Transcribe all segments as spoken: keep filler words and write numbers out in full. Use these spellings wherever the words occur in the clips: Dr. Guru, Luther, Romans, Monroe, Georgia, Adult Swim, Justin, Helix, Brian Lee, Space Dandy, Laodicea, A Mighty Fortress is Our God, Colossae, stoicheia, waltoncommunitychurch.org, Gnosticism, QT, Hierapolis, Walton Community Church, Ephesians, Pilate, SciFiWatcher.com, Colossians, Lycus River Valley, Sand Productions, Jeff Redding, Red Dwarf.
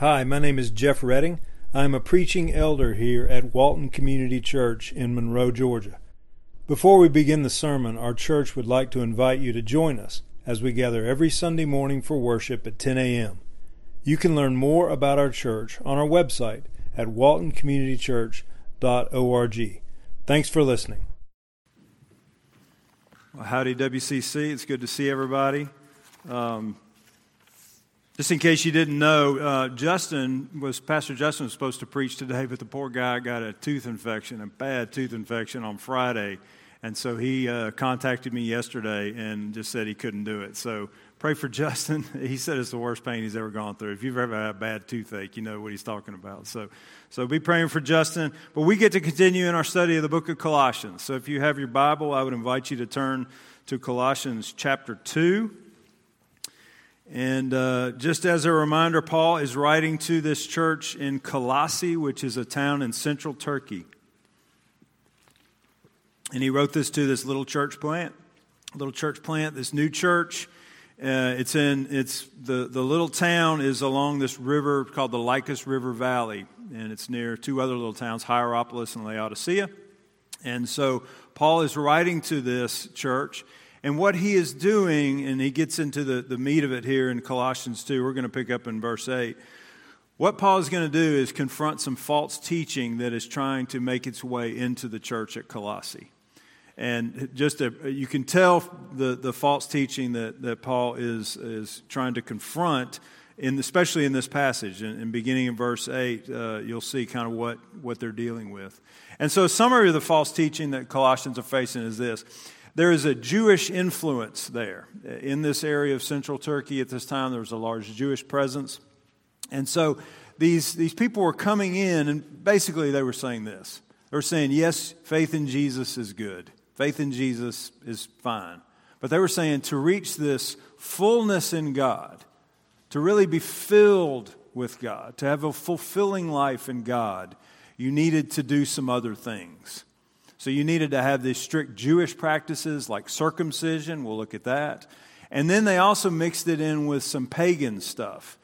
Hi, my name is Jeff Redding. I'm a preaching elder here at Walton Community Church in Monroe, Georgia. Before we begin the sermon, our church would like to invite you to join us as we gather every Sunday morning for worship at ten a.m. You can learn more about our church on our website at walton community church dot org. Thanks for listening. Well, howdy, W C C. It's good to see everybody. Um, Just in case you didn't know, uh, Justin was Pastor Justin was supposed to preach today, but the poor guy got a tooth infection, a bad tooth infection on Friday, and so he uh, contacted me yesterday and just said he couldn't do it. So pray for Justin. He said it's the worst pain he's ever gone through. If you've ever had a bad toothache, you know what he's talking about. So, so be praying for Justin. But we get to continue in our study of the book of Colossians. So if you have your Bible, I would invite you to turn to Colossians chapter two. And uh, just as a reminder, Paul is writing to this church in Colossae, which is a town in central Turkey. And he wrote this to this little church plant, little church plant, this new church. Uh, it's in, it's the, the little town is along this river called the Lycus River Valley. And it's near two other little towns, Hierapolis and Laodicea. And so Paul is writing to this church. And what he is doing, and he gets into the, the meat of it here in Colossians two, we're going to pick up in verse eight. What Paul is going to do is confront some false teaching that is trying to make its way into the church at Colossae. And just a, you can tell the, the false teaching that, that Paul is, is trying to confront, in, especially in this passage. And, and beginning in verse eight, uh, you'll see kind of what, what they're dealing with. And so a summary of the false teaching that Colossians are facing is this. There is a Jewish influence there. In this area of central Turkey at this time, there was a large Jewish presence. And so these, these people were coming in, and basically they were saying this. They were saying, yes, faith in Jesus is good. Faith in Jesus is fine. But they were saying to reach this fullness in God, to really be filled with God, to have a fulfilling life in God, you needed to do some other things. So you needed to have these strict Jewish practices like circumcision. We'll look at that. And then they also mixed it in with some pagan stuff.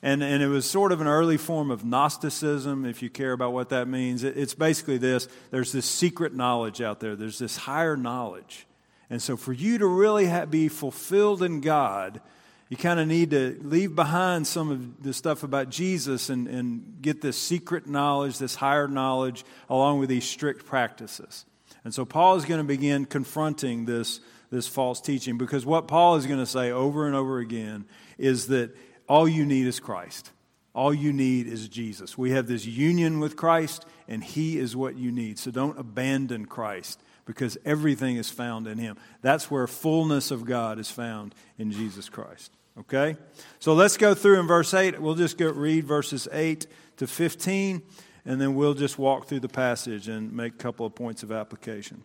And, and it was sort of an early form of Gnosticism, if you care about what that means. It's basically this. There's this secret knowledge out there. There's this higher knowledge. And so for you to really have, be fulfilled in God, you kind of need to leave behind some of the stuff about Jesus and, and get this secret knowledge, this higher knowledge, along with these strict practices. And so Paul is going to begin confronting this, this false teaching, because what Paul is going to say over and over again is that all you need is Christ. All you need is Jesus. We have this union with Christ, and He is what you need. So don't abandon Christ, because everything is found in Him. That's where fullness of God is found in Jesus Christ. Okay? So let's go through in verse eight. We'll just go read verses eight to fifteen, and then we'll just walk through the passage and make a couple of points of application.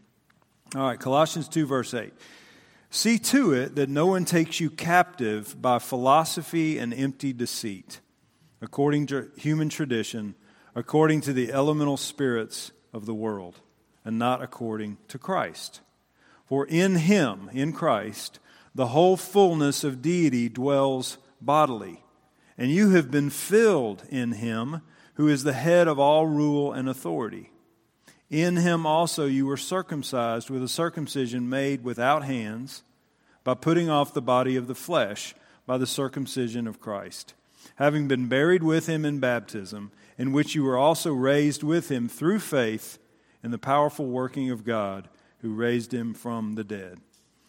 All right, Colossians two, verse eight. See to it that no one takes you captive by philosophy and empty deceit, according to human tradition, according to the elemental spirits of the world, and not according to Christ. For in Him, in Christ, the whole fullness of deity dwells bodily, and you have been filled in Him, who is the head of all rule and authority. In Him also you were circumcised with a circumcision made without hands, by putting off the body of the flesh, by the circumcision of Christ, having been buried with Him in baptism, in which you were also raised with Him through faith and the powerful working of God, who raised Him from the dead.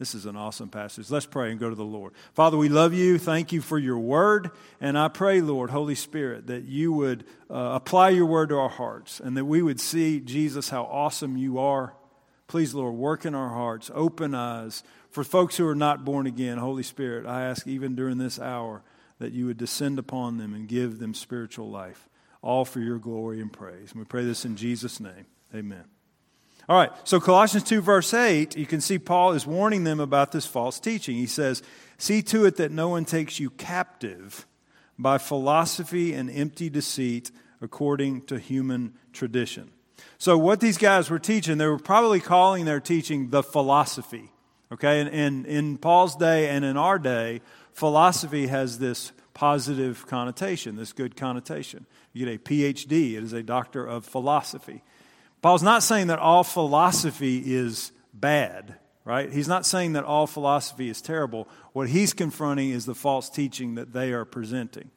This is an awesome passage. Let's pray and go to the Lord. Father, we love You. Thank You for Your word. And I pray, Lord, Holy Spirit, that You would uh, apply Your word to our hearts and that we would see, Jesus, how awesome You are. Please, Lord, work in our hearts. Open eyes. For folks who are not born again, Holy Spirit, I ask even during this hour that You would descend upon them and give them spiritual life. all for your glory and praise. And we pray this in Jesus' name. Amen. All right, so Colossians two, verse eight, you can see Paul is warning them about this false teaching. He says, see to it that no one takes you captive by philosophy and empty deceit according to human tradition. So what these guys were teaching, they were probably calling their teaching the philosophy. Okay, and, and in Paul's day and in our day, philosophy has this positive connotation, this good connotation. You get a P H D, it is a doctor of philosophy. Paul's not saying that all philosophy is bad, right? He's not saying that all philosophy is terrible. What he's confronting is the false teaching that they are presenting.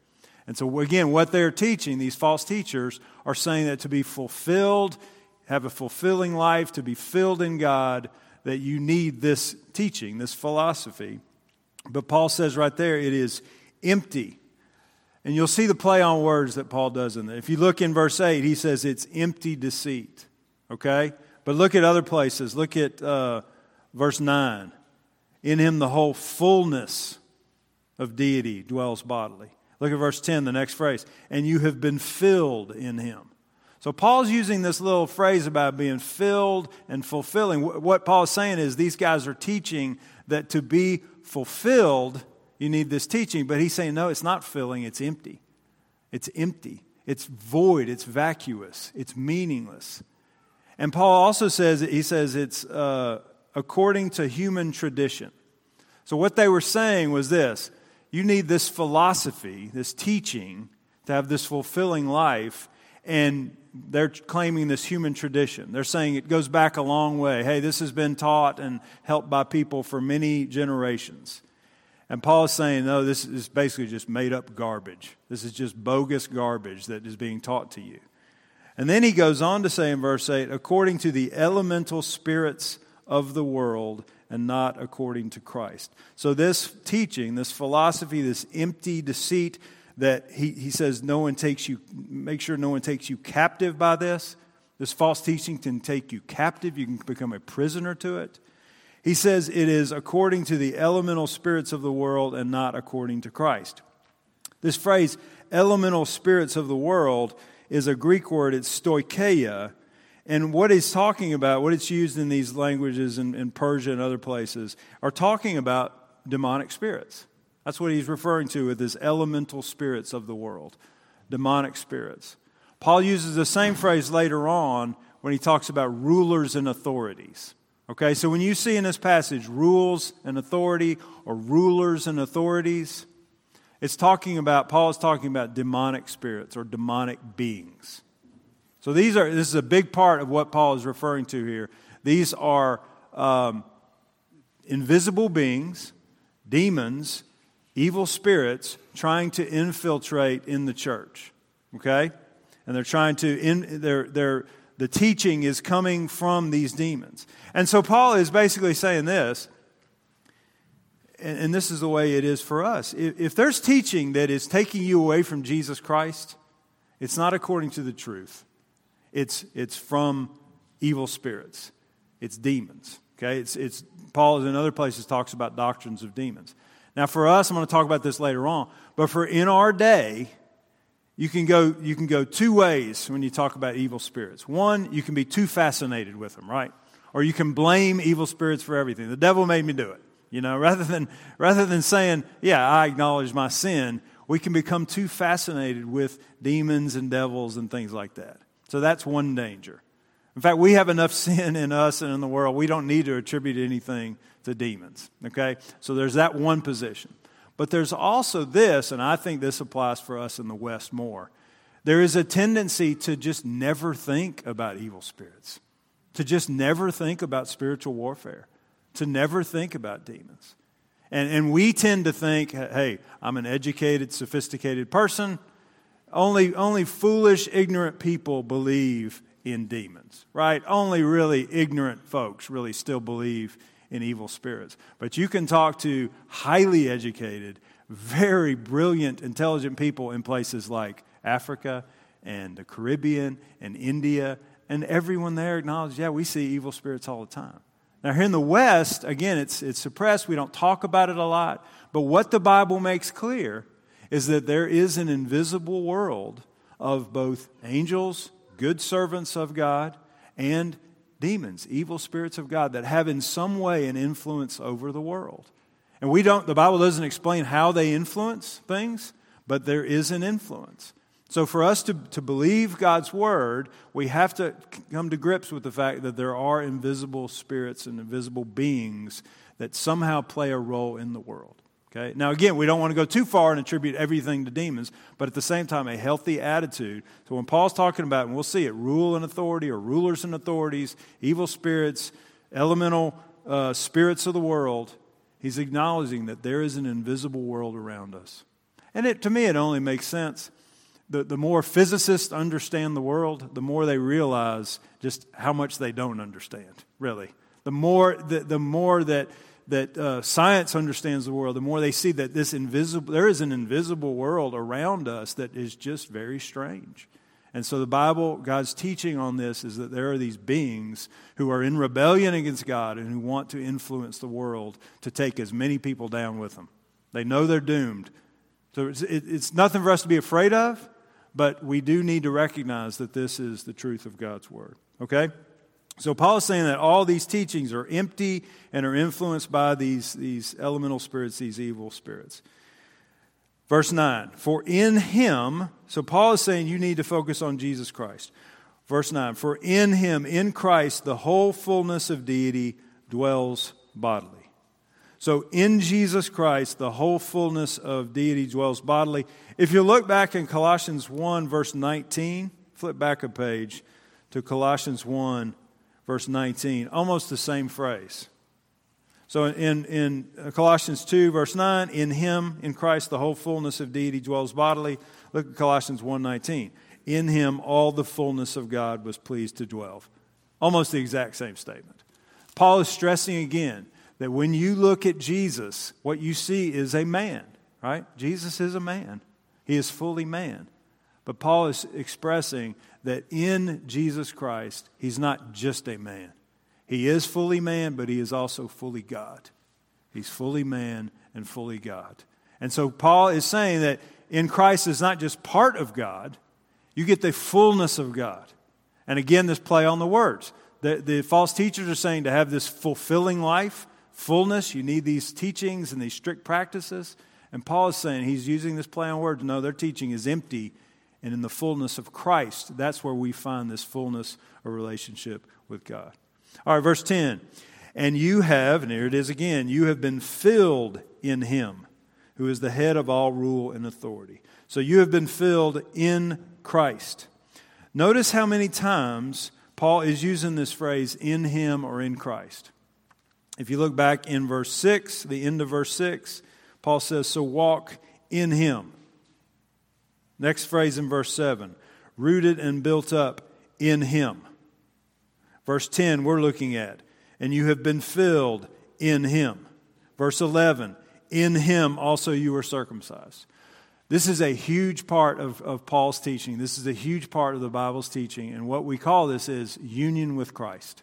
And so again, what they're teaching, these false teachers, are saying that to be fulfilled, have a fulfilling life, to be filled in God, that you need this teaching, this philosophy. But Paul says right there, it is empty. And you'll see the play on words that Paul does in there. If you look in verse eight, he says it's empty deceit. Okay? But look at other places. Look at uh, verse nine. In him the whole fullness of deity dwells bodily. Look at verse ten, the next phrase. And you have been filled in him. So Paul's using this little phrase about being filled and fulfilling. What Paul's saying is these guys are teaching that to be fulfilled, you need this teaching. But he's saying, no, it's not filling, it's empty. It's empty. It's void. It's vacuous. It's meaningless. And Paul also says, he says it's uh, according to human tradition. So what they were saying was this: you need this philosophy, this teaching, to have this fulfilling life. And they're claiming this human tradition. They're saying it goes back a long way. Hey, this has been taught and helped by people for many generations. And Paul is saying, no, this is basically just made up garbage. This is just bogus garbage that is being taught to you. And then he goes on to say in verse eight, according to the elemental spirits of the world and not according to Christ. So this teaching, this philosophy, this empty deceit, that he, he says no one takes you, make sure no one takes you captive by this. This false teaching can take you captive. You can become a prisoner to it. He says it is according to the elemental spirits of the world and not according to Christ. This phrase, elemental spirits of the world, is a Greek word. It's stoicheia. And what he's talking about, what it's used in these languages in, in Persia and other places, are talking about demonic spirits. That's what he's referring to with his elemental spirits of the world, demonic spirits. Paul uses the same phrase later on when he talks about rulers and authorities. Okay, so when you see in this passage rules and authority or rulers and authorities, it's talking about, Paul is talking about demonic spirits or demonic beings. So these are, this is a big part of what Paul is referring to here. These are um, invisible beings, demons, evil spirits trying to infiltrate in the church, okay? And they're trying to, in, they're, they're, the teaching is coming from these demons. And so Paul is basically saying this, and, and this is the way it is for us. If, if there's teaching that is taking you away from Jesus Christ, it's not according to the truth. It's, it's from evil spirits. It's demons, okay? It's, it's, Paul in other places talks about doctrines of demons. Now for us, I'm going to talk about this later on, but for in our day, you can go you can go two ways when you talk about evil spirits. One, you can be too fascinated with them, right? Or you can blame evil spirits for everything. The devil made me do it. You know, rather than rather than saying, yeah, I acknowledge my sin, we can become too fascinated with demons and devils and things like that. So that's one danger. In fact, we have enough sin in us and in the world, we don't need to attribute anything to demons, okay? So there's that one position. But there's also this, and I think this applies for us in the West more. There is a tendency to just never think about evil spirits, to just never think about spiritual warfare, to never think about demons. And, and we tend to think, hey, I'm an educated, sophisticated person. Only, only foolish, ignorant people believe in demons, right? Only really ignorant folks really still believe in evil spirits. But you can talk to highly educated, very brilliant, intelligent people in places like Africa and the Caribbean and India, and everyone there acknowledges, yeah, we see evil spirits all the time. Now here in the West, again, it's it's suppressed. We don't talk about it a lot. But what the Bible makes clear is that there is an invisible world of both angels, good servants of God, and demons, evil spirits of God that have in some way an influence over the world. And we don't, the Bible doesn't explain how they influence things, but there is an influence. So for us to, to believe God's word, we have to come to grips with the fact that there are invisible spirits and invisible beings that somehow play a role in the world. Okay? Now again, we don't want to go too far and attribute everything to demons, but at the same time, a healthy attitude. So when Paul's talking about, and we'll see it, rule and authority or rulers and authorities, evil spirits, elemental uh, spirits of the world, he's acknowledging that there is an invisible world around us. And it, to me, it only makes sense. The, the more physicists understand the world, the more they realize just how much they don't understand, really. The more the, the more that that uh, science understands the world, the more they see that this invisible there is an invisible world around us that is just very strange. And so the Bible, God's teaching on this is that there are these beings who are in rebellion against God and who want to influence the world to take as many people down with them. They know they're doomed. So it's, it, it's nothing for us to be afraid of, but we do need to recognize that this is the truth of God's word. Okay? So Paul is saying that all these teachings are empty and are influenced by these, these elemental spirits, these evil spirits. Verse nine, for in him, so Paul is saying you need to focus on Jesus Christ. Verse nine, for in him, in Christ, the whole fullness of deity dwells bodily. So in Jesus Christ, the whole fullness of deity dwells bodily. If you look back in Colossians one, verse nineteen, flip back a page to Colossians one, verse nineteen, almost the same phrase. So in, in Colossians two, verse nine, in him, in Christ, the whole fullness of deity dwells bodily. Look at Colossians one nineteen. In him, all the fullness of God was pleased to dwell. Almost the exact same statement. Paul is stressing again that when you look at Jesus, what you see is a man, right? Jesus is a man. He is fully man. But Paul is expressing that in Jesus Christ, he's not just a man. He is fully man, but he is also fully God. He's fully man and fully God. And so Paul is saying that in Christ is not just part of God. You get the fullness of God. And again, this play on the words. The, the false teachers are saying to have this fulfilling life, fullness, you need these teachings and these strict practices. And Paul is saying he's using this play on words. No, their teaching is empty. And in the fullness of Christ, that's where we find this fullness of relationship with God. All right, verse ten. And you have, and here it is again, you have been filled in him, who is the head of all rule and authority. So you have been filled in Christ. Notice how many times Paul is using this phrase, in him or in Christ. If you look back in verse six, the end of verse six, Paul says, so walk in him. Next phrase in verse seven, rooted and built up in him. Verse ten, we're looking at, and you have been filled in him. Verse eleven, in him also you were circumcised. This is a huge part of, of Paul's teaching. This is a huge part of the Bible's teaching. And what we call this is union with Christ.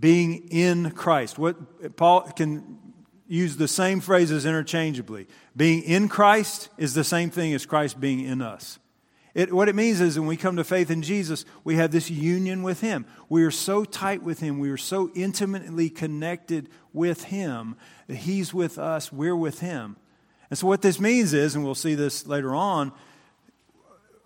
Being in Christ. What Paul can use the same phrases interchangeably. Being in Christ is the same thing as Christ being in us. It, what it means is when we come to faith in Jesus, we have this union with him. We are so tight with him. We are so intimately connected with him that he's with us. We're with him. And so what this means is, and we'll see this later on,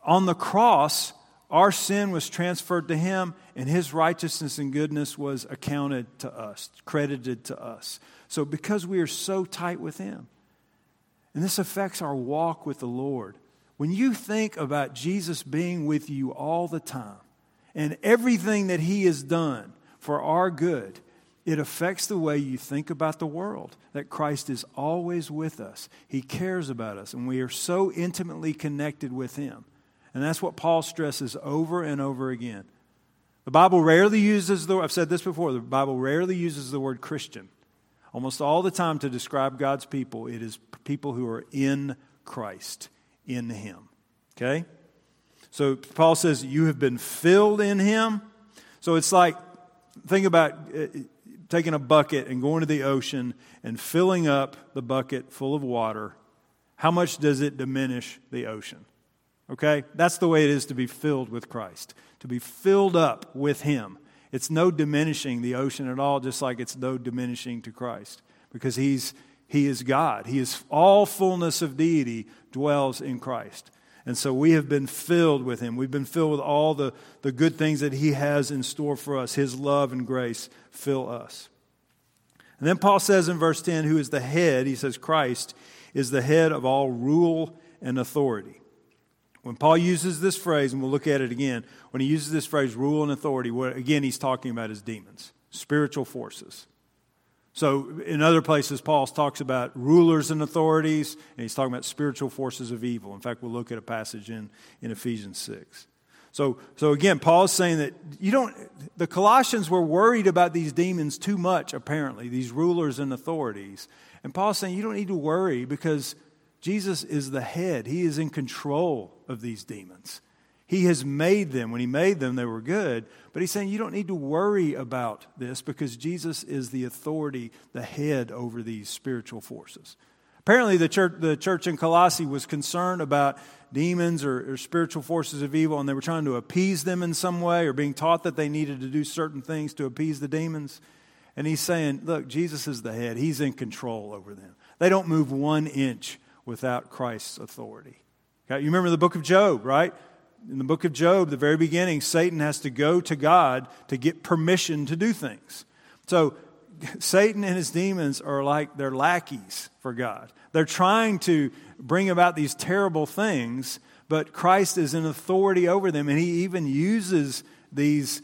on the cross, our sin was transferred to him, and his righteousness and goodness was accounted to us, credited to us. So because we are so tight with him, and this affects our walk with the Lord. When you think about Jesus being with you all the time and everything that he has done for our good, it affects the way you think about the world, that Christ is always with us. He cares about us, and we are so intimately connected with him. And that's what Paul stresses over and over again. The Bible rarely uses the word, I've said this before, the Bible rarely uses the word Christian. Almost all the time to describe God's people, it is people who are in Christ. In him. Okay? So Paul says you have been filled in him. So it's like, think about uh, taking a bucket and going to the ocean and filling up the bucket full of water. How much does it diminish the ocean? Okay? That's the way it is to be filled with Christ, to be filled up with Him. It's no diminishing the ocean at all, just like it's no diminishing to Christ, because He's He is God. He is all fullness of deity dwells in Christ. And so we have been filled with Him. We've been filled with all the, the good things that He has in store for us. His love and grace fill us. And then Paul says in verse ten, who is the head? He says Christ is the head of all rule and authority. When Paul uses this phrase, and we'll look at it again, when he uses this phrase, rule and authority, what again he's talking about is demons, spiritual forces. So in other places, Paul talks about rulers and authorities, and he's talking about spiritual forces of evil. In fact, we'll look at a passage in, in Ephesians six. So, so again, Paul is saying that you don't. The Colossians were worried about these demons too much, apparently, these rulers and authorities. And Paul's saying you don't need to worry because Jesus is the head. He is in control of these demons. He has made them. When He made them, they were good. But He's saying you don't need to worry about this because Jesus is the authority, the head over these spiritual forces. Apparently, the church, the church in Colossae was concerned about demons or, or spiritual forces of evil, and they were trying to appease them in some way or being taught that they needed to do certain things to appease the demons. And He's saying, look, Jesus is the head. He's in control over them. They don't move one inch without Christ's authority. Okay? You remember the book of Job, right? In the book of Job, the very beginning, Satan has to go to God to get permission to do things. So Satan and his demons are like they're lackeys for God. They're trying to bring about these terrible things, but Christ is in authority over them, and He even uses these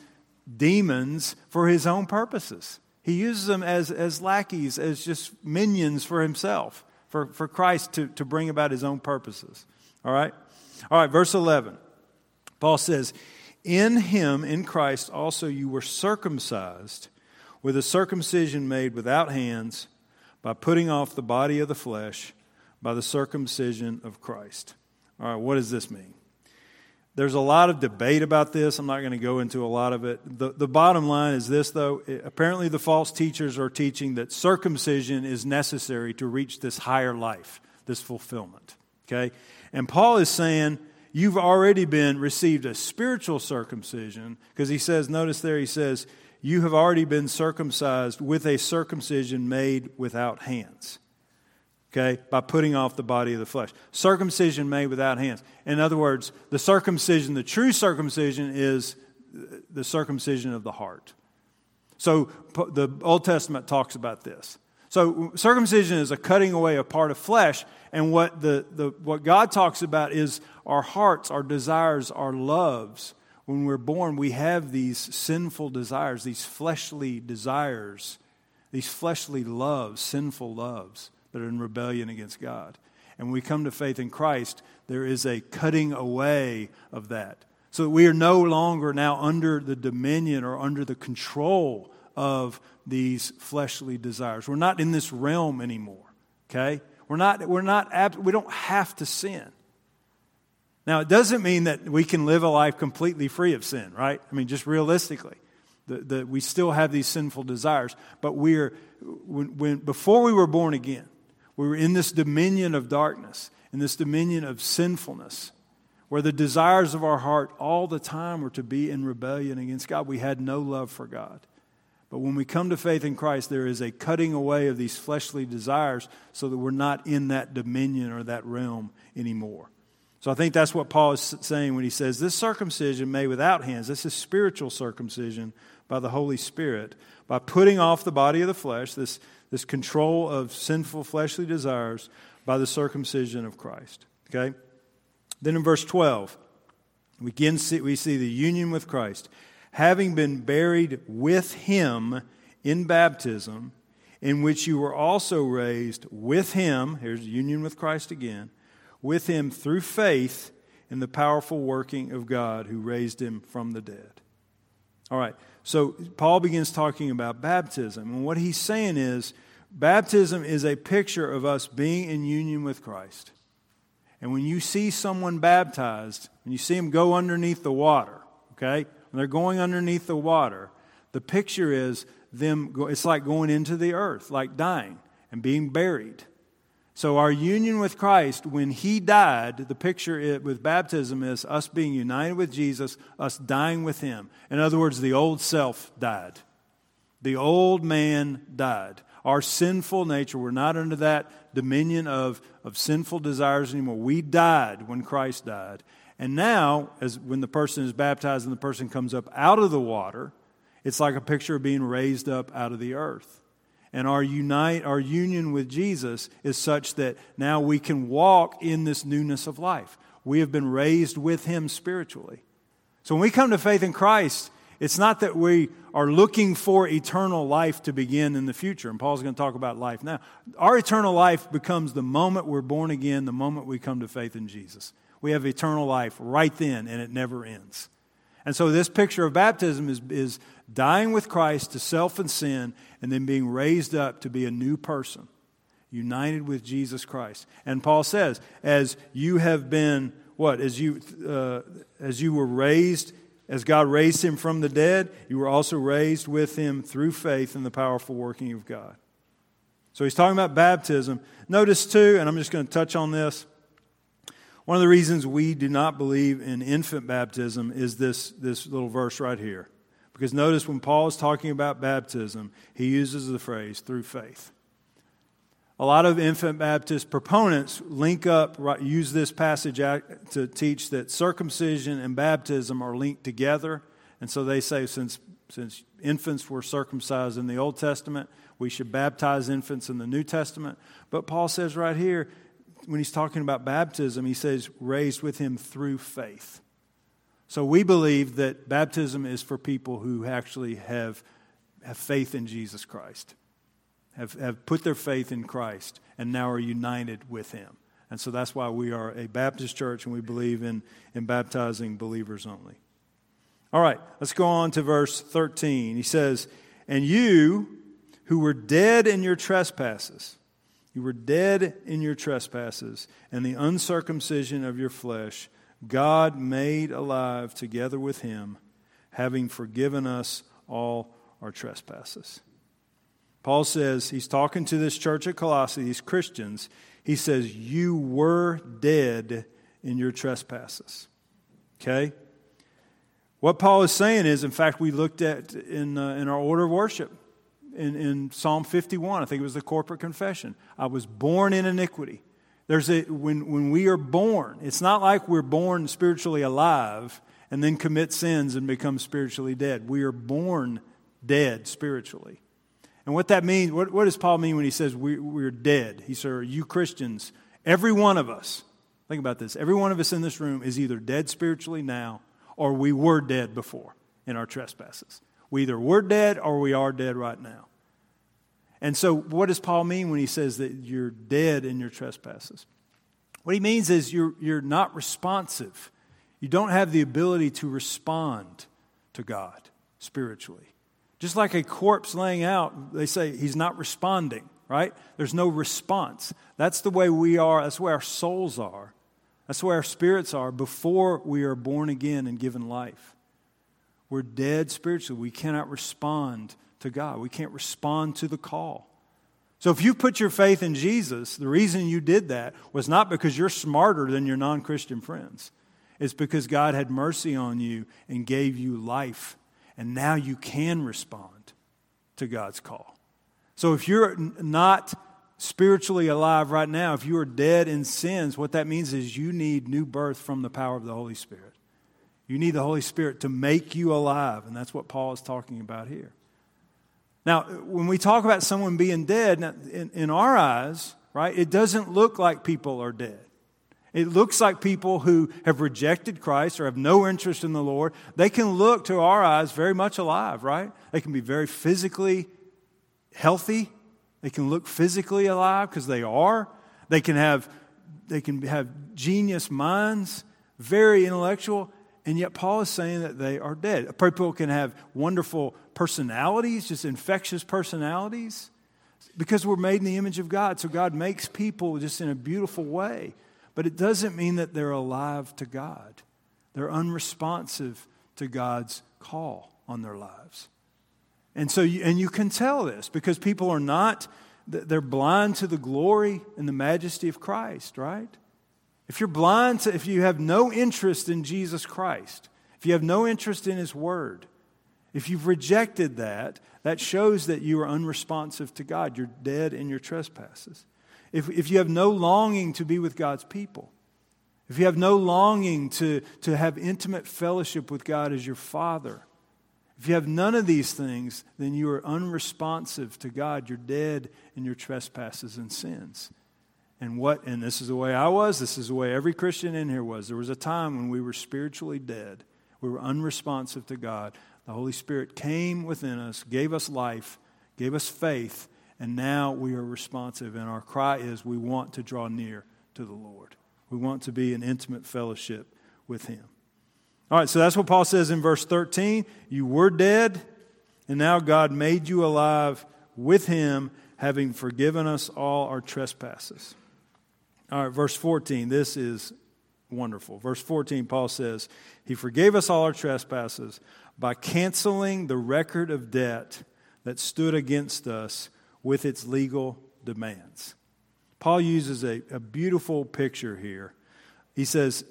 demons for His own purposes. He uses them as, as lackeys, as just minions for Himself, for, for Christ to, to bring about His own purposes. All right? All right, verse eleven. Paul says, in Him, in Christ, also you were circumcised with a circumcision made without hands by putting off the body of the flesh by the circumcision of Christ. All right, what does this mean? There's a lot of debate about this. I'm not going to go into a lot of it. The, the bottom line is this, though. Apparently the false teachers are teaching that circumcision is necessary to reach this higher life, this fulfillment. Okay? And Paul is saying, you've already been received a spiritual circumcision because he says, notice there, he says, you have already been circumcised with a circumcision made without hands, okay, by putting off the body of the flesh. Circumcision made without hands. In other words, the circumcision, the true circumcision is the circumcision of the heart. So the Old Testament talks about this. So circumcision is a cutting away a part of flesh, and what the, the what God talks about is our hearts, our desires, our loves. When we're born, we have these sinful desires, these fleshly desires, these fleshly loves, sinful loves that are in rebellion against God. And when we come to faith in Christ, there is a cutting away of that. So we are no longer now under the dominion or under the control of these fleshly desires. We're not in this realm anymore, okay? We're not, we're not, we don't have to sin. Now, it doesn't mean that we can live a life completely free of sin, right? I mean, just realistically, the, the, we still have these sinful desires, but we're, when, when, before we were born again, we were in this dominion of darkness, in this dominion of sinfulness, where the desires of our heart all the time were to be in rebellion against God. We had no love for God. But when we come to faith in Christ, there is a cutting away of these fleshly desires so that we're not in that dominion or that realm anymore. So I think that's what Paul is saying when he says, this circumcision made without hands, this is spiritual circumcision by the Holy Spirit, by putting off the body of the flesh, this, this control of sinful fleshly desires, by the circumcision of Christ. Okay? Then in verse twelve, we again see, we see the union with Christ. Having been buried with Him in baptism, in which you were also raised with Him, here's union with Christ again, with Him through faith in the powerful working of God who raised Him from the dead. All right, so Paul begins talking about baptism. And what he's saying is, baptism is a picture of us being in union with Christ. And when you see someone baptized, when you see them go underneath the water, okay? When they're going underneath the water, the picture is them, go, it's like going into the earth, like dying and being buried. So our union with Christ, when he died, the picture it, with baptism is us being united with Jesus, us dying with him. In other words, the old self died. The old man died. Our sinful nature, we're not under that dominion of, of sinful desires anymore. We died when Christ died. And now, as when the person is baptized and the person comes up out of the water, it's like a picture of being raised up out of the earth. And our unite, our union with Jesus is such that now we can walk in this newness of life. We have been raised with him spiritually. So when we come to faith in Christ, it's not that we are looking for eternal life to begin in the future. And Paul's going to talk about life now. Our eternal life becomes the moment we're born again, the moment we come to faith in Jesus. We have eternal life right then, and it never ends. And so this picture of baptism is, is dying with Christ to self and sin, and then being raised up to be a new person, united with Jesus Christ. And Paul says, as you have been, what? As you, uh, as you were raised, as God raised him from the dead, you were also raised with him through faith in the powerful working of God. So he's talking about baptism. Notice too, and I'm just going to touch on this, one of the reasons we do not believe in infant baptism is this, this little verse right here. Because notice when Paul is talking about baptism, he uses the phrase, through faith. A lot of infant Baptist proponents link up, use this passage to teach that circumcision and baptism are linked together. And so they say since, since infants were circumcised in the Old Testament, we should baptize infants in the New Testament. But Paul says right here, when he's talking about baptism, he says, raised with him through faith. So we believe that baptism is for people who actually have, have faith in Jesus Christ, have, have put their faith in Christ, and now are united with him. And so that's why we are a Baptist church, and we believe in, in baptizing believers only. All right, let's go on to verse thirteen. He says, and you who were dead in your trespasses, you were dead in your trespasses and the uncircumcision of your flesh, God made alive together with him, having forgiven us all our trespasses. Paul says, he's talking to this church at Colossae, these Christians. He says, you were dead in your trespasses. Okay? What Paul is saying is, in fact, we looked at in, uh, in our order of worship. In, in Psalm fifty-one, I think it was the corporate confession. I was born in iniquity. There's a when when we are born, it's not like we're born spiritually alive and then commit sins and become spiritually dead. We are born dead spiritually. And what that means, what, what does Paul mean when he says we, we're dead? He said, you Christians, every one of us, think about this, every one of us in this room is either dead spiritually now or we were dead before in our trespasses. We either were dead or we are dead right now. And so what does Paul mean when he says that you're dead in your trespasses? What he means is you're, you're not responsive. You don't have the ability to respond to God spiritually. Just like a corpse laying out, they say he's not responding, right? There's no response. That's the way we are. That's the way our souls are. That's the way our spirits are before we are born again and given life. We're dead spiritually. We cannot respond to God. We can't respond to the call. So if you put your faith in Jesus, the reason you did that was not because you're smarter than your non-Christian friends. It's because God had mercy on you and gave you life. And now you can respond to God's call. So if you're not spiritually alive right now, if you are dead in sins, what that means is you need new birth from the power of the Holy Spirit. You need the Holy Spirit to make you alive, and that's what Paul is talking about here. Now, when we talk about someone being dead, now, in, in our eyes, right, it doesn't look like people are dead. It looks like people who have rejected Christ or have no interest in the Lord. They can look to our eyes very much alive, right? They can be very physically healthy. They can look physically alive because they are. They can have, they can have genius minds, very intellectual. And yet Paul is saying that they are dead. People can have wonderful personalities, just infectious personalities, because we're made in the image of God. So God makes people just in a beautiful way. But it doesn't mean that they're alive to God. They're unresponsive to God's call on their lives. And so, you, and you can tell this because people are not they're blind to the glory and the majesty of Christ, right? If you're blind to, if you have no interest in Jesus Christ, if you have no interest in His Word, if you've rejected that, that shows that you are unresponsive to God. You're dead in your trespasses. If, if you have no longing to be with God's people, if you have no longing to, to have intimate fellowship with God as your Father, if you have none of these things, then you are unresponsive to God. You're dead in your trespasses and sins. And what? And this is the way I was. This is the way every Christian in here was. There was a time when we were spiritually dead. We were unresponsive to God. The Holy Spirit came within us, gave us life, gave us faith, and now we are responsive. And our cry is we want to draw near to the Lord. We want to be in intimate fellowship with Him. All right, so that's what Paul says in verse thirteen. You were dead, and now God made you alive with Him, having forgiven us all our trespasses. All right, verse fourteen. This is wonderful. Verse fourteen, Paul says, He forgave us all our trespasses by canceling the record of debt that stood against us with its legal demands. Paul uses a, a beautiful picture here. He says,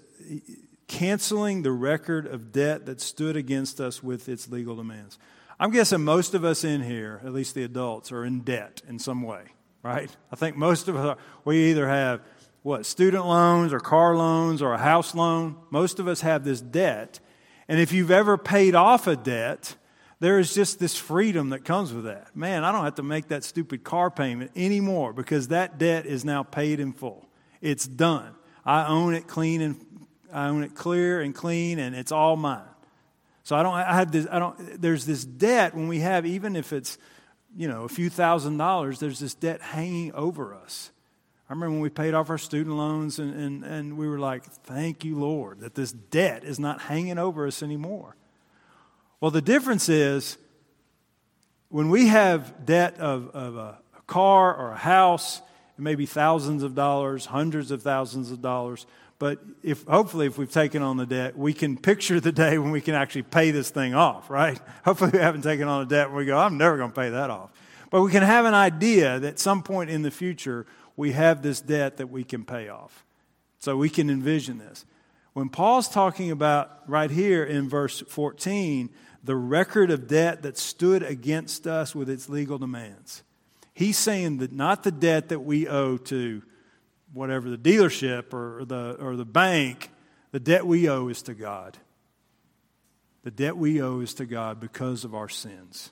canceling the record of debt that stood against us with its legal demands. I'm guessing most of us in here, at least the adults, are in debt in some way, right? I think most of us, are, we either have, what, student loans or car loans or a house loan. Most of us have this debt. And if you've ever paid off a debt, there is just this freedom that comes with that. Man, I don't have to make that stupid car payment anymore because that debt is now paid in full. It's done. I own it clean and I own it clear and clean, and it's all mine. So I don't I have this I don't there's this debt when we have, even if it's, you know, a few thousand dollars, there's this debt hanging over us. I remember when we paid off our student loans and, and, and we were like, thank you, Lord, that this debt is not hanging over us anymore. Well, the difference is when we have debt of, of a, a car or a house, it may be thousands of dollars, hundreds of thousands of dollars. But if hopefully if we've taken on the debt, we can picture the day when we can actually pay this thing off, right? Hopefully we haven't taken on a debt where we go, I'm never going to pay that off. But we can have an idea that at some point in the future, we have this debt that we can pay off. So we can envision this. When Paul's talking about right here in verse fourteen, the record of debt that stood against us with its legal demands. He's saying that not the debt that we owe to whatever the dealership or the or the bank, the debt we owe is to God. The debt we owe is to God because of our sins.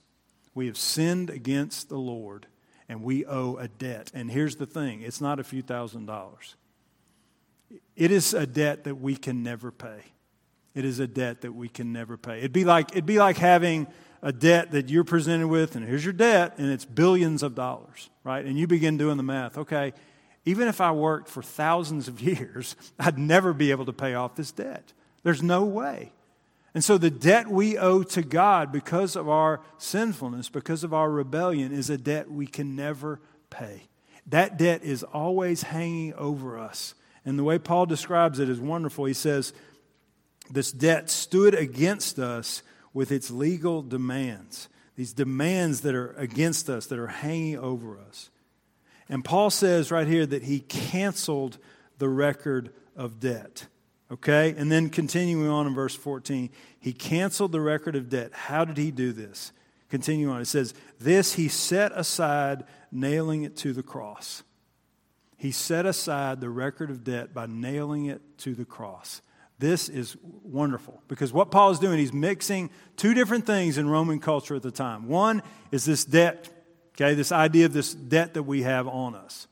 We have sinned against the Lord, and we owe a debt. And here's the thing. It's not a few thousand dollars. It is a debt that we can never pay. It is a debt that we can never pay. It'd be like it'd be like having a debt that you're presented with, and here's your debt, and it's billions of dollars, right? And you begin doing the math. Okay, even if I worked for thousands of years, I'd never be able to pay off this debt. There's no way. And so the debt we owe to God because of our sinfulness, because of our rebellion, is a debt we can never pay. That debt is always hanging over us. And the way Paul describes it is wonderful. He says, this debt stood against us with its legal demands. These demands that are against us, that are hanging over us. And Paul says right here that he canceled the record of debt. Okay? And then continuing on in verse fourteen, he canceled the record of debt. How did he do this? Continue on. It says, this he set aside, nailing it to the cross. He set aside the record of debt by nailing it to the cross. This is wonderful because what Paul is doing, he's mixing two different things in Roman culture at the time. One is this debt. Okay, this idea of this debt that we have on us.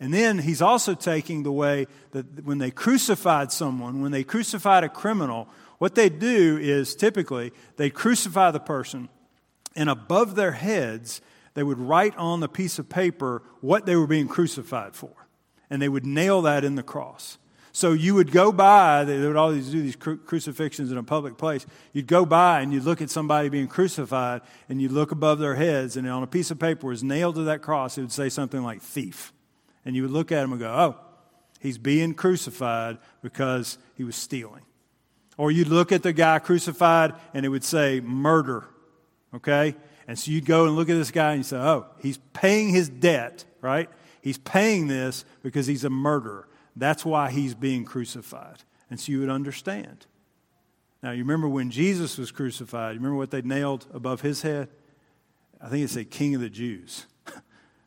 And then he's also taking the way that when they crucified someone, when they crucified a criminal, what they do is typically they crucify the person, and above their heads they would write on the piece of paper what they were being crucified for. And they would nail that in the cross. So you would go by, they would always do these crucifixions in a public place. You'd go by and you'd look at somebody being crucified and you'd look above their heads, and on a piece of paper was nailed to that cross, it would say something like thief. And you would look at him and go, oh, he's being crucified because he was stealing. Or you'd look at the guy crucified and it would say murder, okay? And so you'd go and look at this guy and you say, oh, he's paying his debt, right? He's paying this because he's a murderer. That's why he's being crucified. And so you would understand. Now, you remember when Jesus was crucified, you remember what they nailed above his head? I think it said King of the Jews.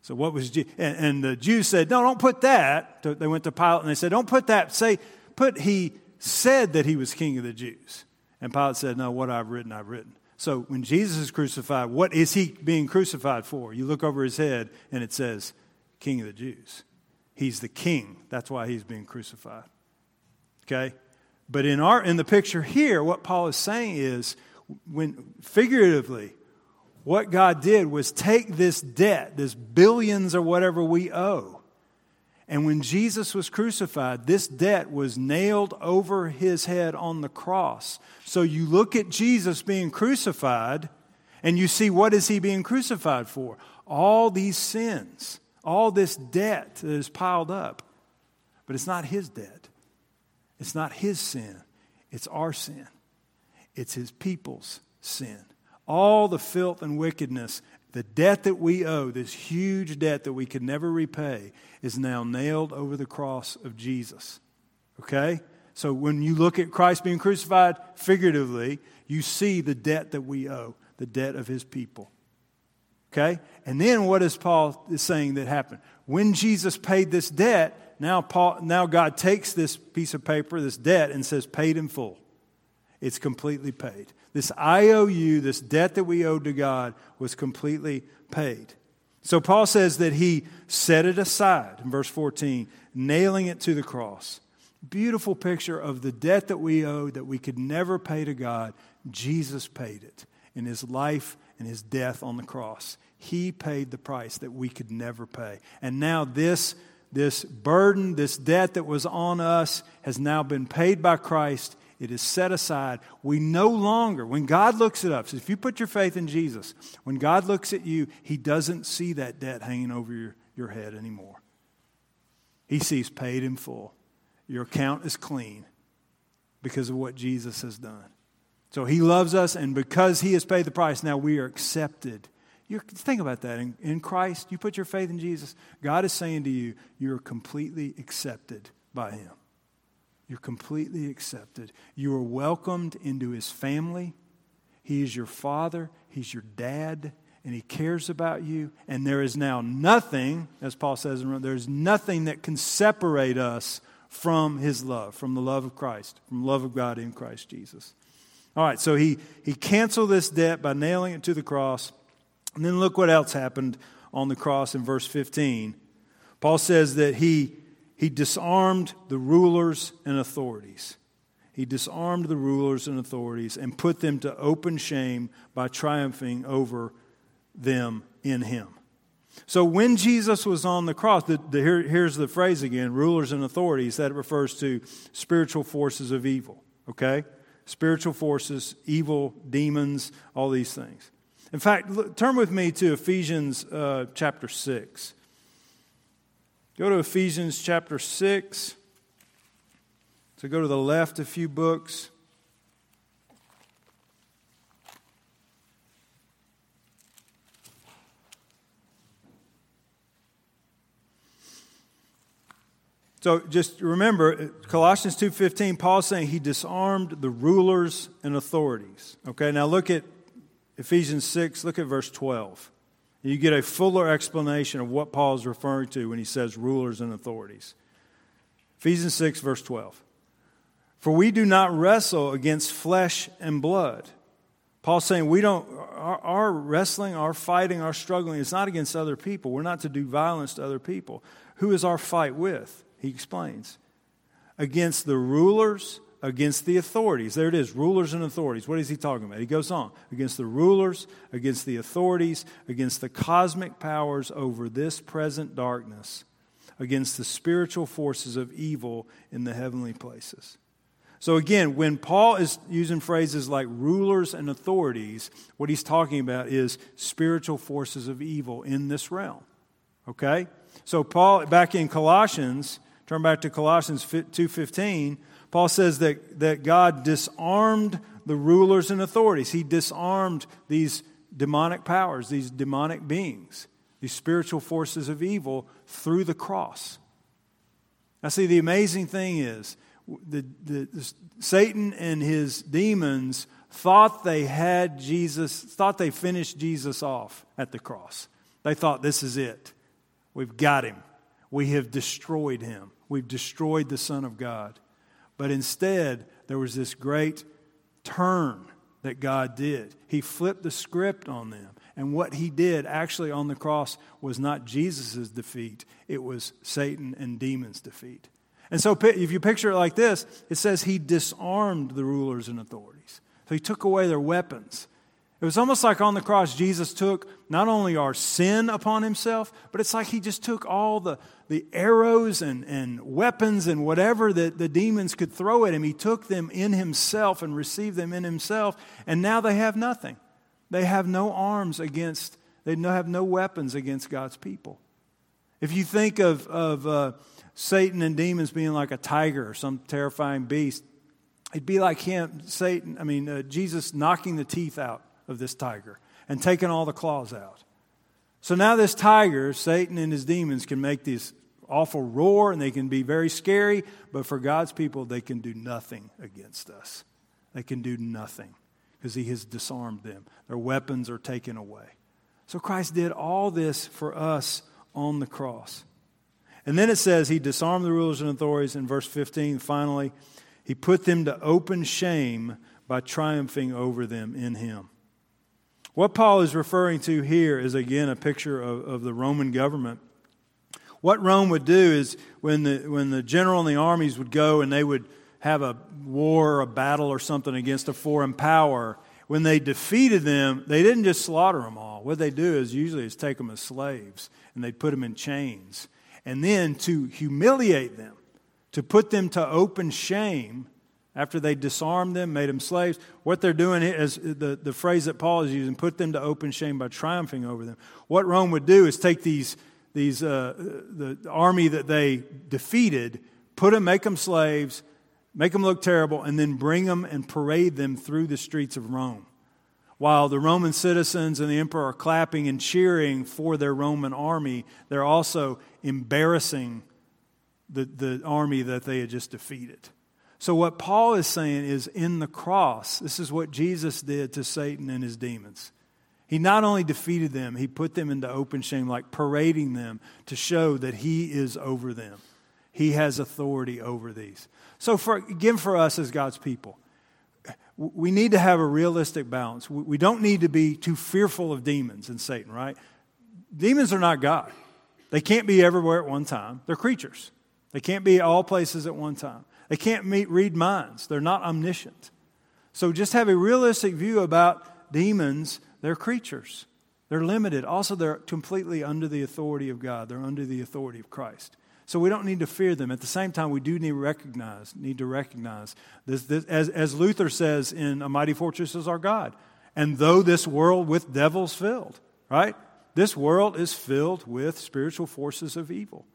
So what was Je- and, and the Jews said, no, don't put that. They went to Pilate and they said, don't put that. Say, put he said that he was King of the Jews. And Pilate said, no, what I've written, I've written. So when Jesus is crucified, what is he being crucified for? You look over his head and it says, King of the Jews. He's the king. That's why he's being crucified. Okay? But in our in the picture here, what Paul is saying is, when figuratively, what God did was take this debt, this billions or whatever we owe, and when Jesus was crucified, this debt was nailed over his head on the cross. So you look at Jesus being crucified, and you see, what is he being crucified for? All these sins, all this debt that is piled up. But it's not his debt. It's not his sin. It's our sin. It's his people's sin. All the filth and wickedness, the debt that we owe, this huge debt that we could never repay, is now nailed over the cross of Jesus. Okay? So when you look at Christ being crucified, figuratively, you see the debt that we owe, the debt of his people. Okay? And then what is Paul saying that happened? When Jesus paid this debt, now Paul, now God takes this piece of paper, this debt, and says, paid in full. It's completely paid. This I O U, this debt that we owed to God, was completely paid. So Paul says that he set it aside, in verse fourteen, nailing it to the cross. Beautiful picture of the debt that we owed that we could never pay to God. Jesus paid it in his life and his death on the cross. He paid the price that we could never pay. And now this, this burden, this debt that was on us has now been paid by Christ. It is set aside. We no longer, when God looks at us, if you put your faith in Jesus, when God looks at you, he doesn't see that debt hanging over your, your head anymore. He sees paid in full. Your account is clean because of what Jesus has done. So he loves us, and because he has paid the price, now we are accepted. You're, think about that. In, in Christ, you put your faith in Jesus, God is saying to you, you're completely accepted by him. You're completely accepted. You are welcomed into his family. He is your father. He's your dad. And he cares about you. And there is now nothing, as Paul says in Romans, there's nothing that can separate us from his love, from the love of Christ, from the love of God in Christ Jesus. All right, so he, he canceled this debt by nailing it to the cross. And then look what else happened on the cross in verse fifteen. Paul says that he, he disarmed the rulers and authorities. He disarmed the rulers and authorities and put them to open shame by triumphing over them in him. So when Jesus was on the cross, the, the, here, here's the phrase again, rulers and authorities, that refers to spiritual forces of evil, okay? Spiritual forces, evil, demons, all these things. In fact, look, turn with me to Ephesians uh, chapter six. Go to Ephesians chapter six. So go to the left a few books. So just remember, Colossians two fifteen, Paul's saying he disarmed the rulers and authorities. Okay, now look at Ephesians six, look at verse twelve. You get a fuller explanation of what Paul is referring to when he says rulers and authorities. Ephesians six, verse twelve. For we do not wrestle against flesh and blood. Paul's saying we don't, our, our wrestling, our fighting, our struggling is not against other people. We're not to do violence to other people. Who is our fight with? He explains. Against the rulers, against the authorities. There it is, rulers and authorities. What is he talking about? He goes on. Against the rulers, against the authorities, against the cosmic powers over this present darkness, against the spiritual forces of evil in the heavenly places. So again, when Paul is using phrases like rulers and authorities, what he's talking about is spiritual forces of evil in this realm. Okay? So Paul, back in Colossians, turn back to Colossians two fifteen, Paul says that, that God disarmed the rulers and authorities. He disarmed these demonic powers, these demonic beings, these spiritual forces of evil through the cross. Now, see, the amazing thing is the, the, the Satan and his demons thought they had Jesus, thought they finished Jesus off at the cross. They thought, this is it. We've got him. We have destroyed him. We've destroyed the Son of God. But instead, there was this great turn that God did. He flipped the script on them. And what he did actually on the cross was not Jesus' defeat. It was Satan and demons' defeat. And so if you picture it like this, it says he disarmed the rulers and authorities. So he took away their weapons. It was almost like on the cross Jesus took not only our sin upon himself, but it's like he just took all the, the arrows and, and weapons and whatever that the demons could throw at him. He took them in himself and received them in himself, and now they have nothing. They have no arms against, they have no weapons against God's people. If you think of, of uh, Satan and demons being like a tiger or some terrifying beast, it'd be like him, Satan, I mean, uh, Jesus knocking the teeth out of this tiger and taking all the claws out. So now this tiger, Satan and his demons, can make this awful roar and they can be very scary, but for God's people, they can do nothing against us. They can do nothing because he has disarmed them. Their weapons are taken away. So Christ did all this for us on the cross. And then it says he disarmed the rulers and authorities in verse fifteen. Finally, he put them to open shame by triumphing over them in him. What Paul is referring to here is, again, a picture of, of the Roman government. What Rome would do is when the when the general and the armies would go and they would have a war or a battle or something against a foreign power, when they defeated them, they didn't just slaughter them all. What they do is usually is take them as slaves, and they'd put them in chains. And then to humiliate them, to put them to open shame, after they disarmed them, made them slaves, what they're doing is the, the phrase that Paul is using, put them to open shame by triumphing over them. What Rome would do is take these, these uh, the army that they defeated, put them, make them slaves, make them look terrible, and then bring them and parade them through the streets of Rome, while the Roman citizens and the emperor are clapping and cheering for their Roman army. They're also embarrassing the, the army that they had just defeated. So what Paul is saying is in the cross, this is what Jesus did to Satan and his demons. He not only defeated them, he put them into open shame, like parading them to show that he is over them. He has authority over these. So for, again, for us as God's people, we need to have a realistic balance. We don't need to be too fearful of demons and Satan, right? Demons are not God. They can't be everywhere at one time. They're creatures. They can't be all places at one time. They can't meet, read minds. They're not omniscient. So just have a realistic view about demons. They're creatures. They're limited. Also, they're completely under the authority of God. They're under the authority of Christ. So we don't need to fear them. At the same time, we do need to recognize, need to recognize this, this as, as Luther says in A Mighty Fortress is Our God. And though this world with devils filled, right? This world is filled with spiritual forces of evil.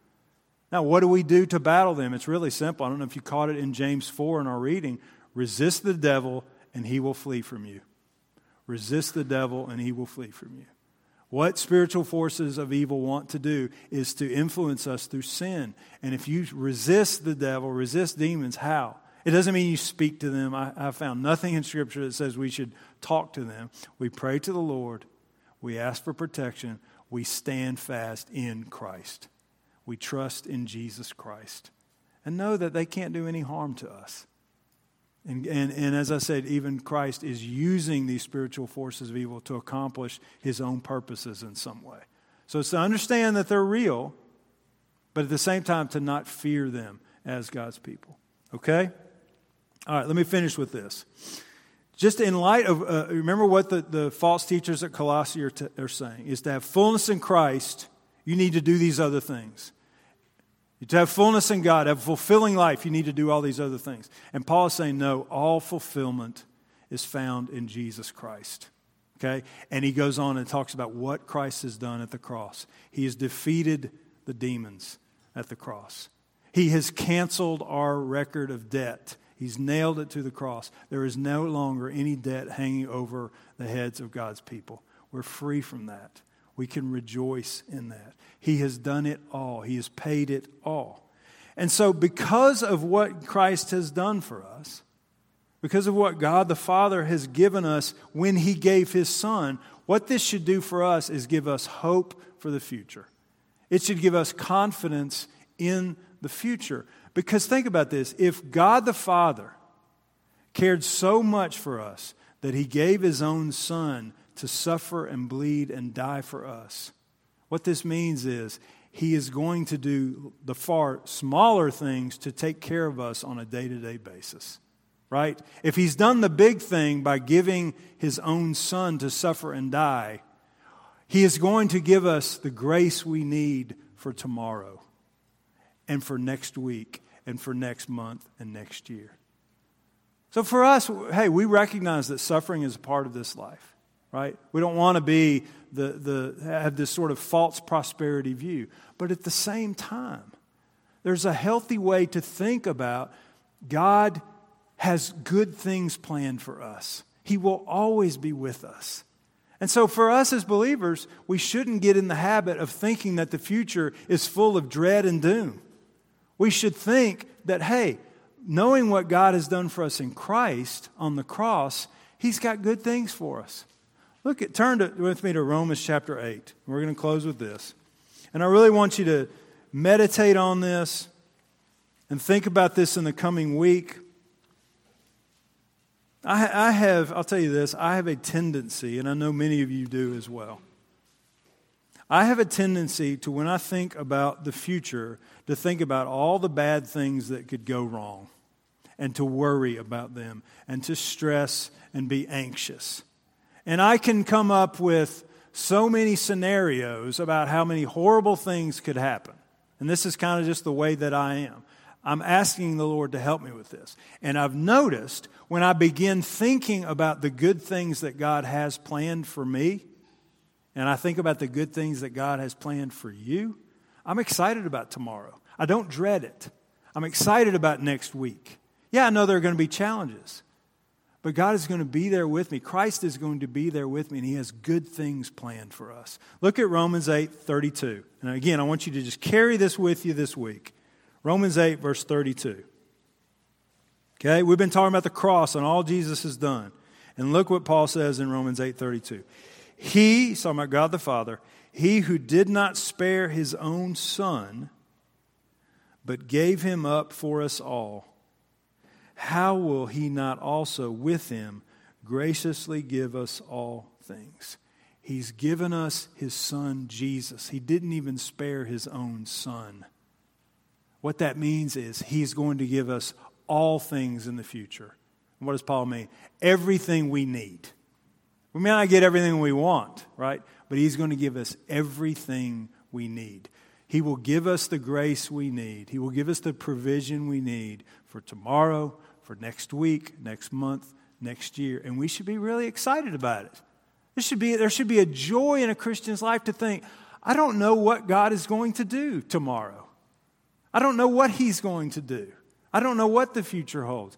Now, what do we do to battle them? It's really simple. I don't know if you caught it in James four in our reading. Resist the devil and he will flee from you. Resist the devil and he will flee from you. What spiritual forces of evil want to do is to influence us through sin. And if you resist the devil, resist demons, how? It doesn't mean you speak to them. I, I found nothing in Scripture that says we should talk to them. We pray to the Lord. We ask for protection. We stand fast in Christ. We trust in Jesus Christ and know that they can't do any harm to us. And, and, and as I said, even Christ is using these spiritual forces of evil to accomplish his own purposes in some way. So it's to understand that they're real, but at the same time to not fear them as God's people. Okay? All right, let me finish with this. Just in light of, uh, remember what the, the false teachers at Colossae are, t- are saying, is to have fullness in Christ, you need to do these other things. To have fullness in God, have a fulfilling life, you need to do all these other things. And Paul is saying, no, all fulfillment is found in Jesus Christ. Okay? And he goes on and talks about what Christ has done at the cross. He has defeated the demons at the cross. He has canceled our record of debt. He's nailed it to the cross. There is no longer any debt hanging over the heads of God's people. We're free from that. We can rejoice in that. He has done it all. He has paid it all. And so because of what Christ has done for us, because of what God the Father has given us when He gave His Son, what this should do for us is give us hope for the future. It should give us confidence in the future. Because think about this. If God the Father cared so much for us that He gave His own Son to suffer and bleed and die for us, what this means is He is going to do the far smaller things to take care of us on a day-to-day basis. Right? If He's done the big thing by giving His own Son to suffer and die, He is going to give us the grace we need for tomorrow and for next week and for next month and next year. So for us, hey, we recognize that suffering is a part of this life, right? We don't want to be the the have this sort of false prosperity view. But at the same time, there's a healthy way to think about God has good things planned for us. He will always be with us. And so for us as believers, we shouldn't get in the habit of thinking that the future is full of dread and doom. We should think that, hey, knowing what God has done for us in Christ on the cross, He's got good things for us. Look, at, turn to, with me to Romans chapter eight. We're going to close with this. And I really want you to meditate on this and think about this in the coming week. I have, I'll tell you this, I have a tendency, and I know many of you do as well. I have a tendency to, when I think about the future, to think about all the bad things that could go wrong and to worry about them and to stress and be anxious. And I can come up with so many scenarios about how many horrible things could happen. And this is kind of just the way that I am. I'm asking the Lord to help me with this. And I've noticed when I begin thinking about the good things that God has planned for me, and I think about the good things that God has planned for you, I'm excited about tomorrow. I don't dread it. I'm excited about next week. Yeah, I know there are going to be challenges, but God is going to be there with me. Christ is going to be there with me, and He has good things planned for us. Look at Romans eight thirty-two. And again, I want you to just carry this with you this week. Romans eight, verse thirty-two. Okay, we've been talking about the cross and all Jesus has done. And look what Paul says in Romans eight thirty-two. He, he's talking about God the Father, He who did not spare His own Son, but gave Him up for us all, how will He not also with Him graciously give us all things? He's given us His Son, Jesus. He didn't even spare His own Son. What that means is He's going to give us all things in the future. And what does Paul mean? Everything we need. We may not get everything we want, right? But He's going to give us everything we need. He will give us the grace we need. He will give us the provision we need for tomorrow, for next week, next month, next year. And we should be really excited about it. There should be, there should be a joy in a Christian's life to think, I don't know what God is going to do tomorrow. I don't know what He's going to do. I don't know what the future holds.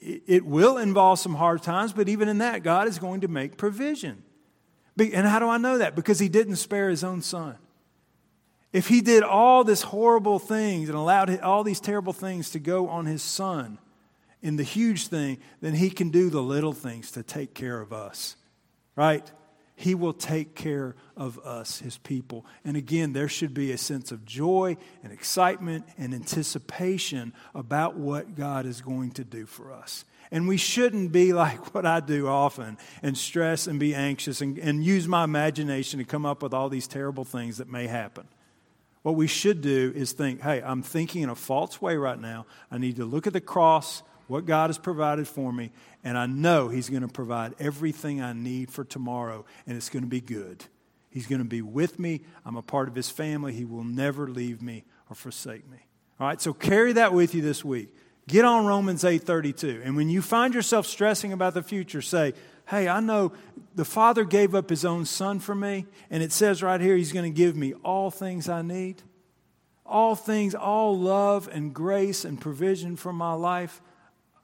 It will involve some hard times, but even in that, God is going to make provision. And how do I know that? Because He didn't spare His own Son. If He did all these horrible things and allowed all these terrible things to go on His Son in the huge thing, then He can do the little things to take care of us, right? He will take care of us, His people. And again, there should be a sense of joy and excitement and anticipation about what God is going to do for us. And we shouldn't be like what I do often and stress and be anxious and, and use my imagination to come up with all these terrible things that may happen. What we should do is think, hey, I'm thinking in a false way right now. I need to look at the cross, what God has provided for me, and I know He's going to provide everything I need for tomorrow, and it's going to be good. He's going to be with me. I'm a part of His family. He will never leave me or forsake me. All right, so carry that with you this week. Get on Romans eight thirty-two, and when you find yourself stressing about the future, say, hey, I know the Father gave up His own Son for me, and it says right here He's going to give me all things I need, all things, all love and grace and provision for my life.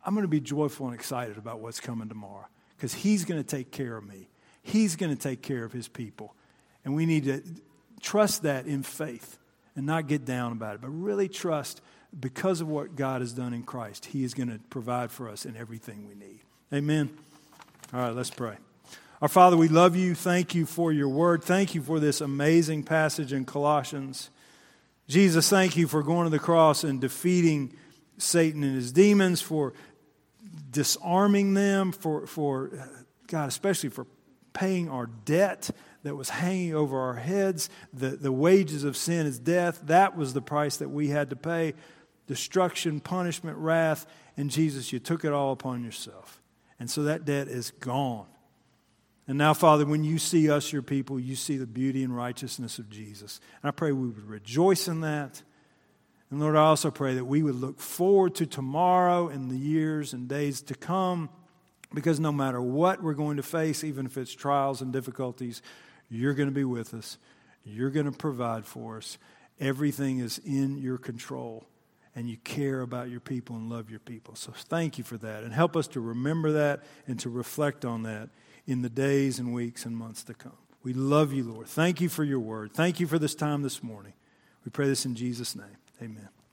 I'm going to be joyful and excited about what's coming tomorrow because He's going to take care of me. He's going to take care of his people. And we need to trust that in faith and not get down about it, but really trust because of what God has done in Christ, he is going to provide for us in everything we need. Amen. All right, let's pray. Our Father, we love you. Thank you for your word. Thank you for this amazing passage in Colossians. Jesus, thank you for going to the cross and defeating Satan and his demons, for disarming them, for, for God, especially for paying our debt that was hanging over our heads. The, the wages of sin is death. That was the price that we had to pay. Destruction, punishment, wrath. And Jesus, you took it all upon yourself. And so that debt is gone. And now, Father, when you see us, your people, you see the beauty and righteousness of Jesus. And I pray we would rejoice in that. And Lord, I also pray that we would look forward to tomorrow and the years and days to come, because no matter what we're going to face, even if it's trials and difficulties, you're going to be with us. You're going to provide for us. Everything is in your control, and you care about your people and love your people. So thank you for that, and help us to remember that and to reflect on that in the days and weeks and months to come. We love you, Lord. Thank you for your word. Thank you for this time this morning. We pray this in Jesus' name. Amen.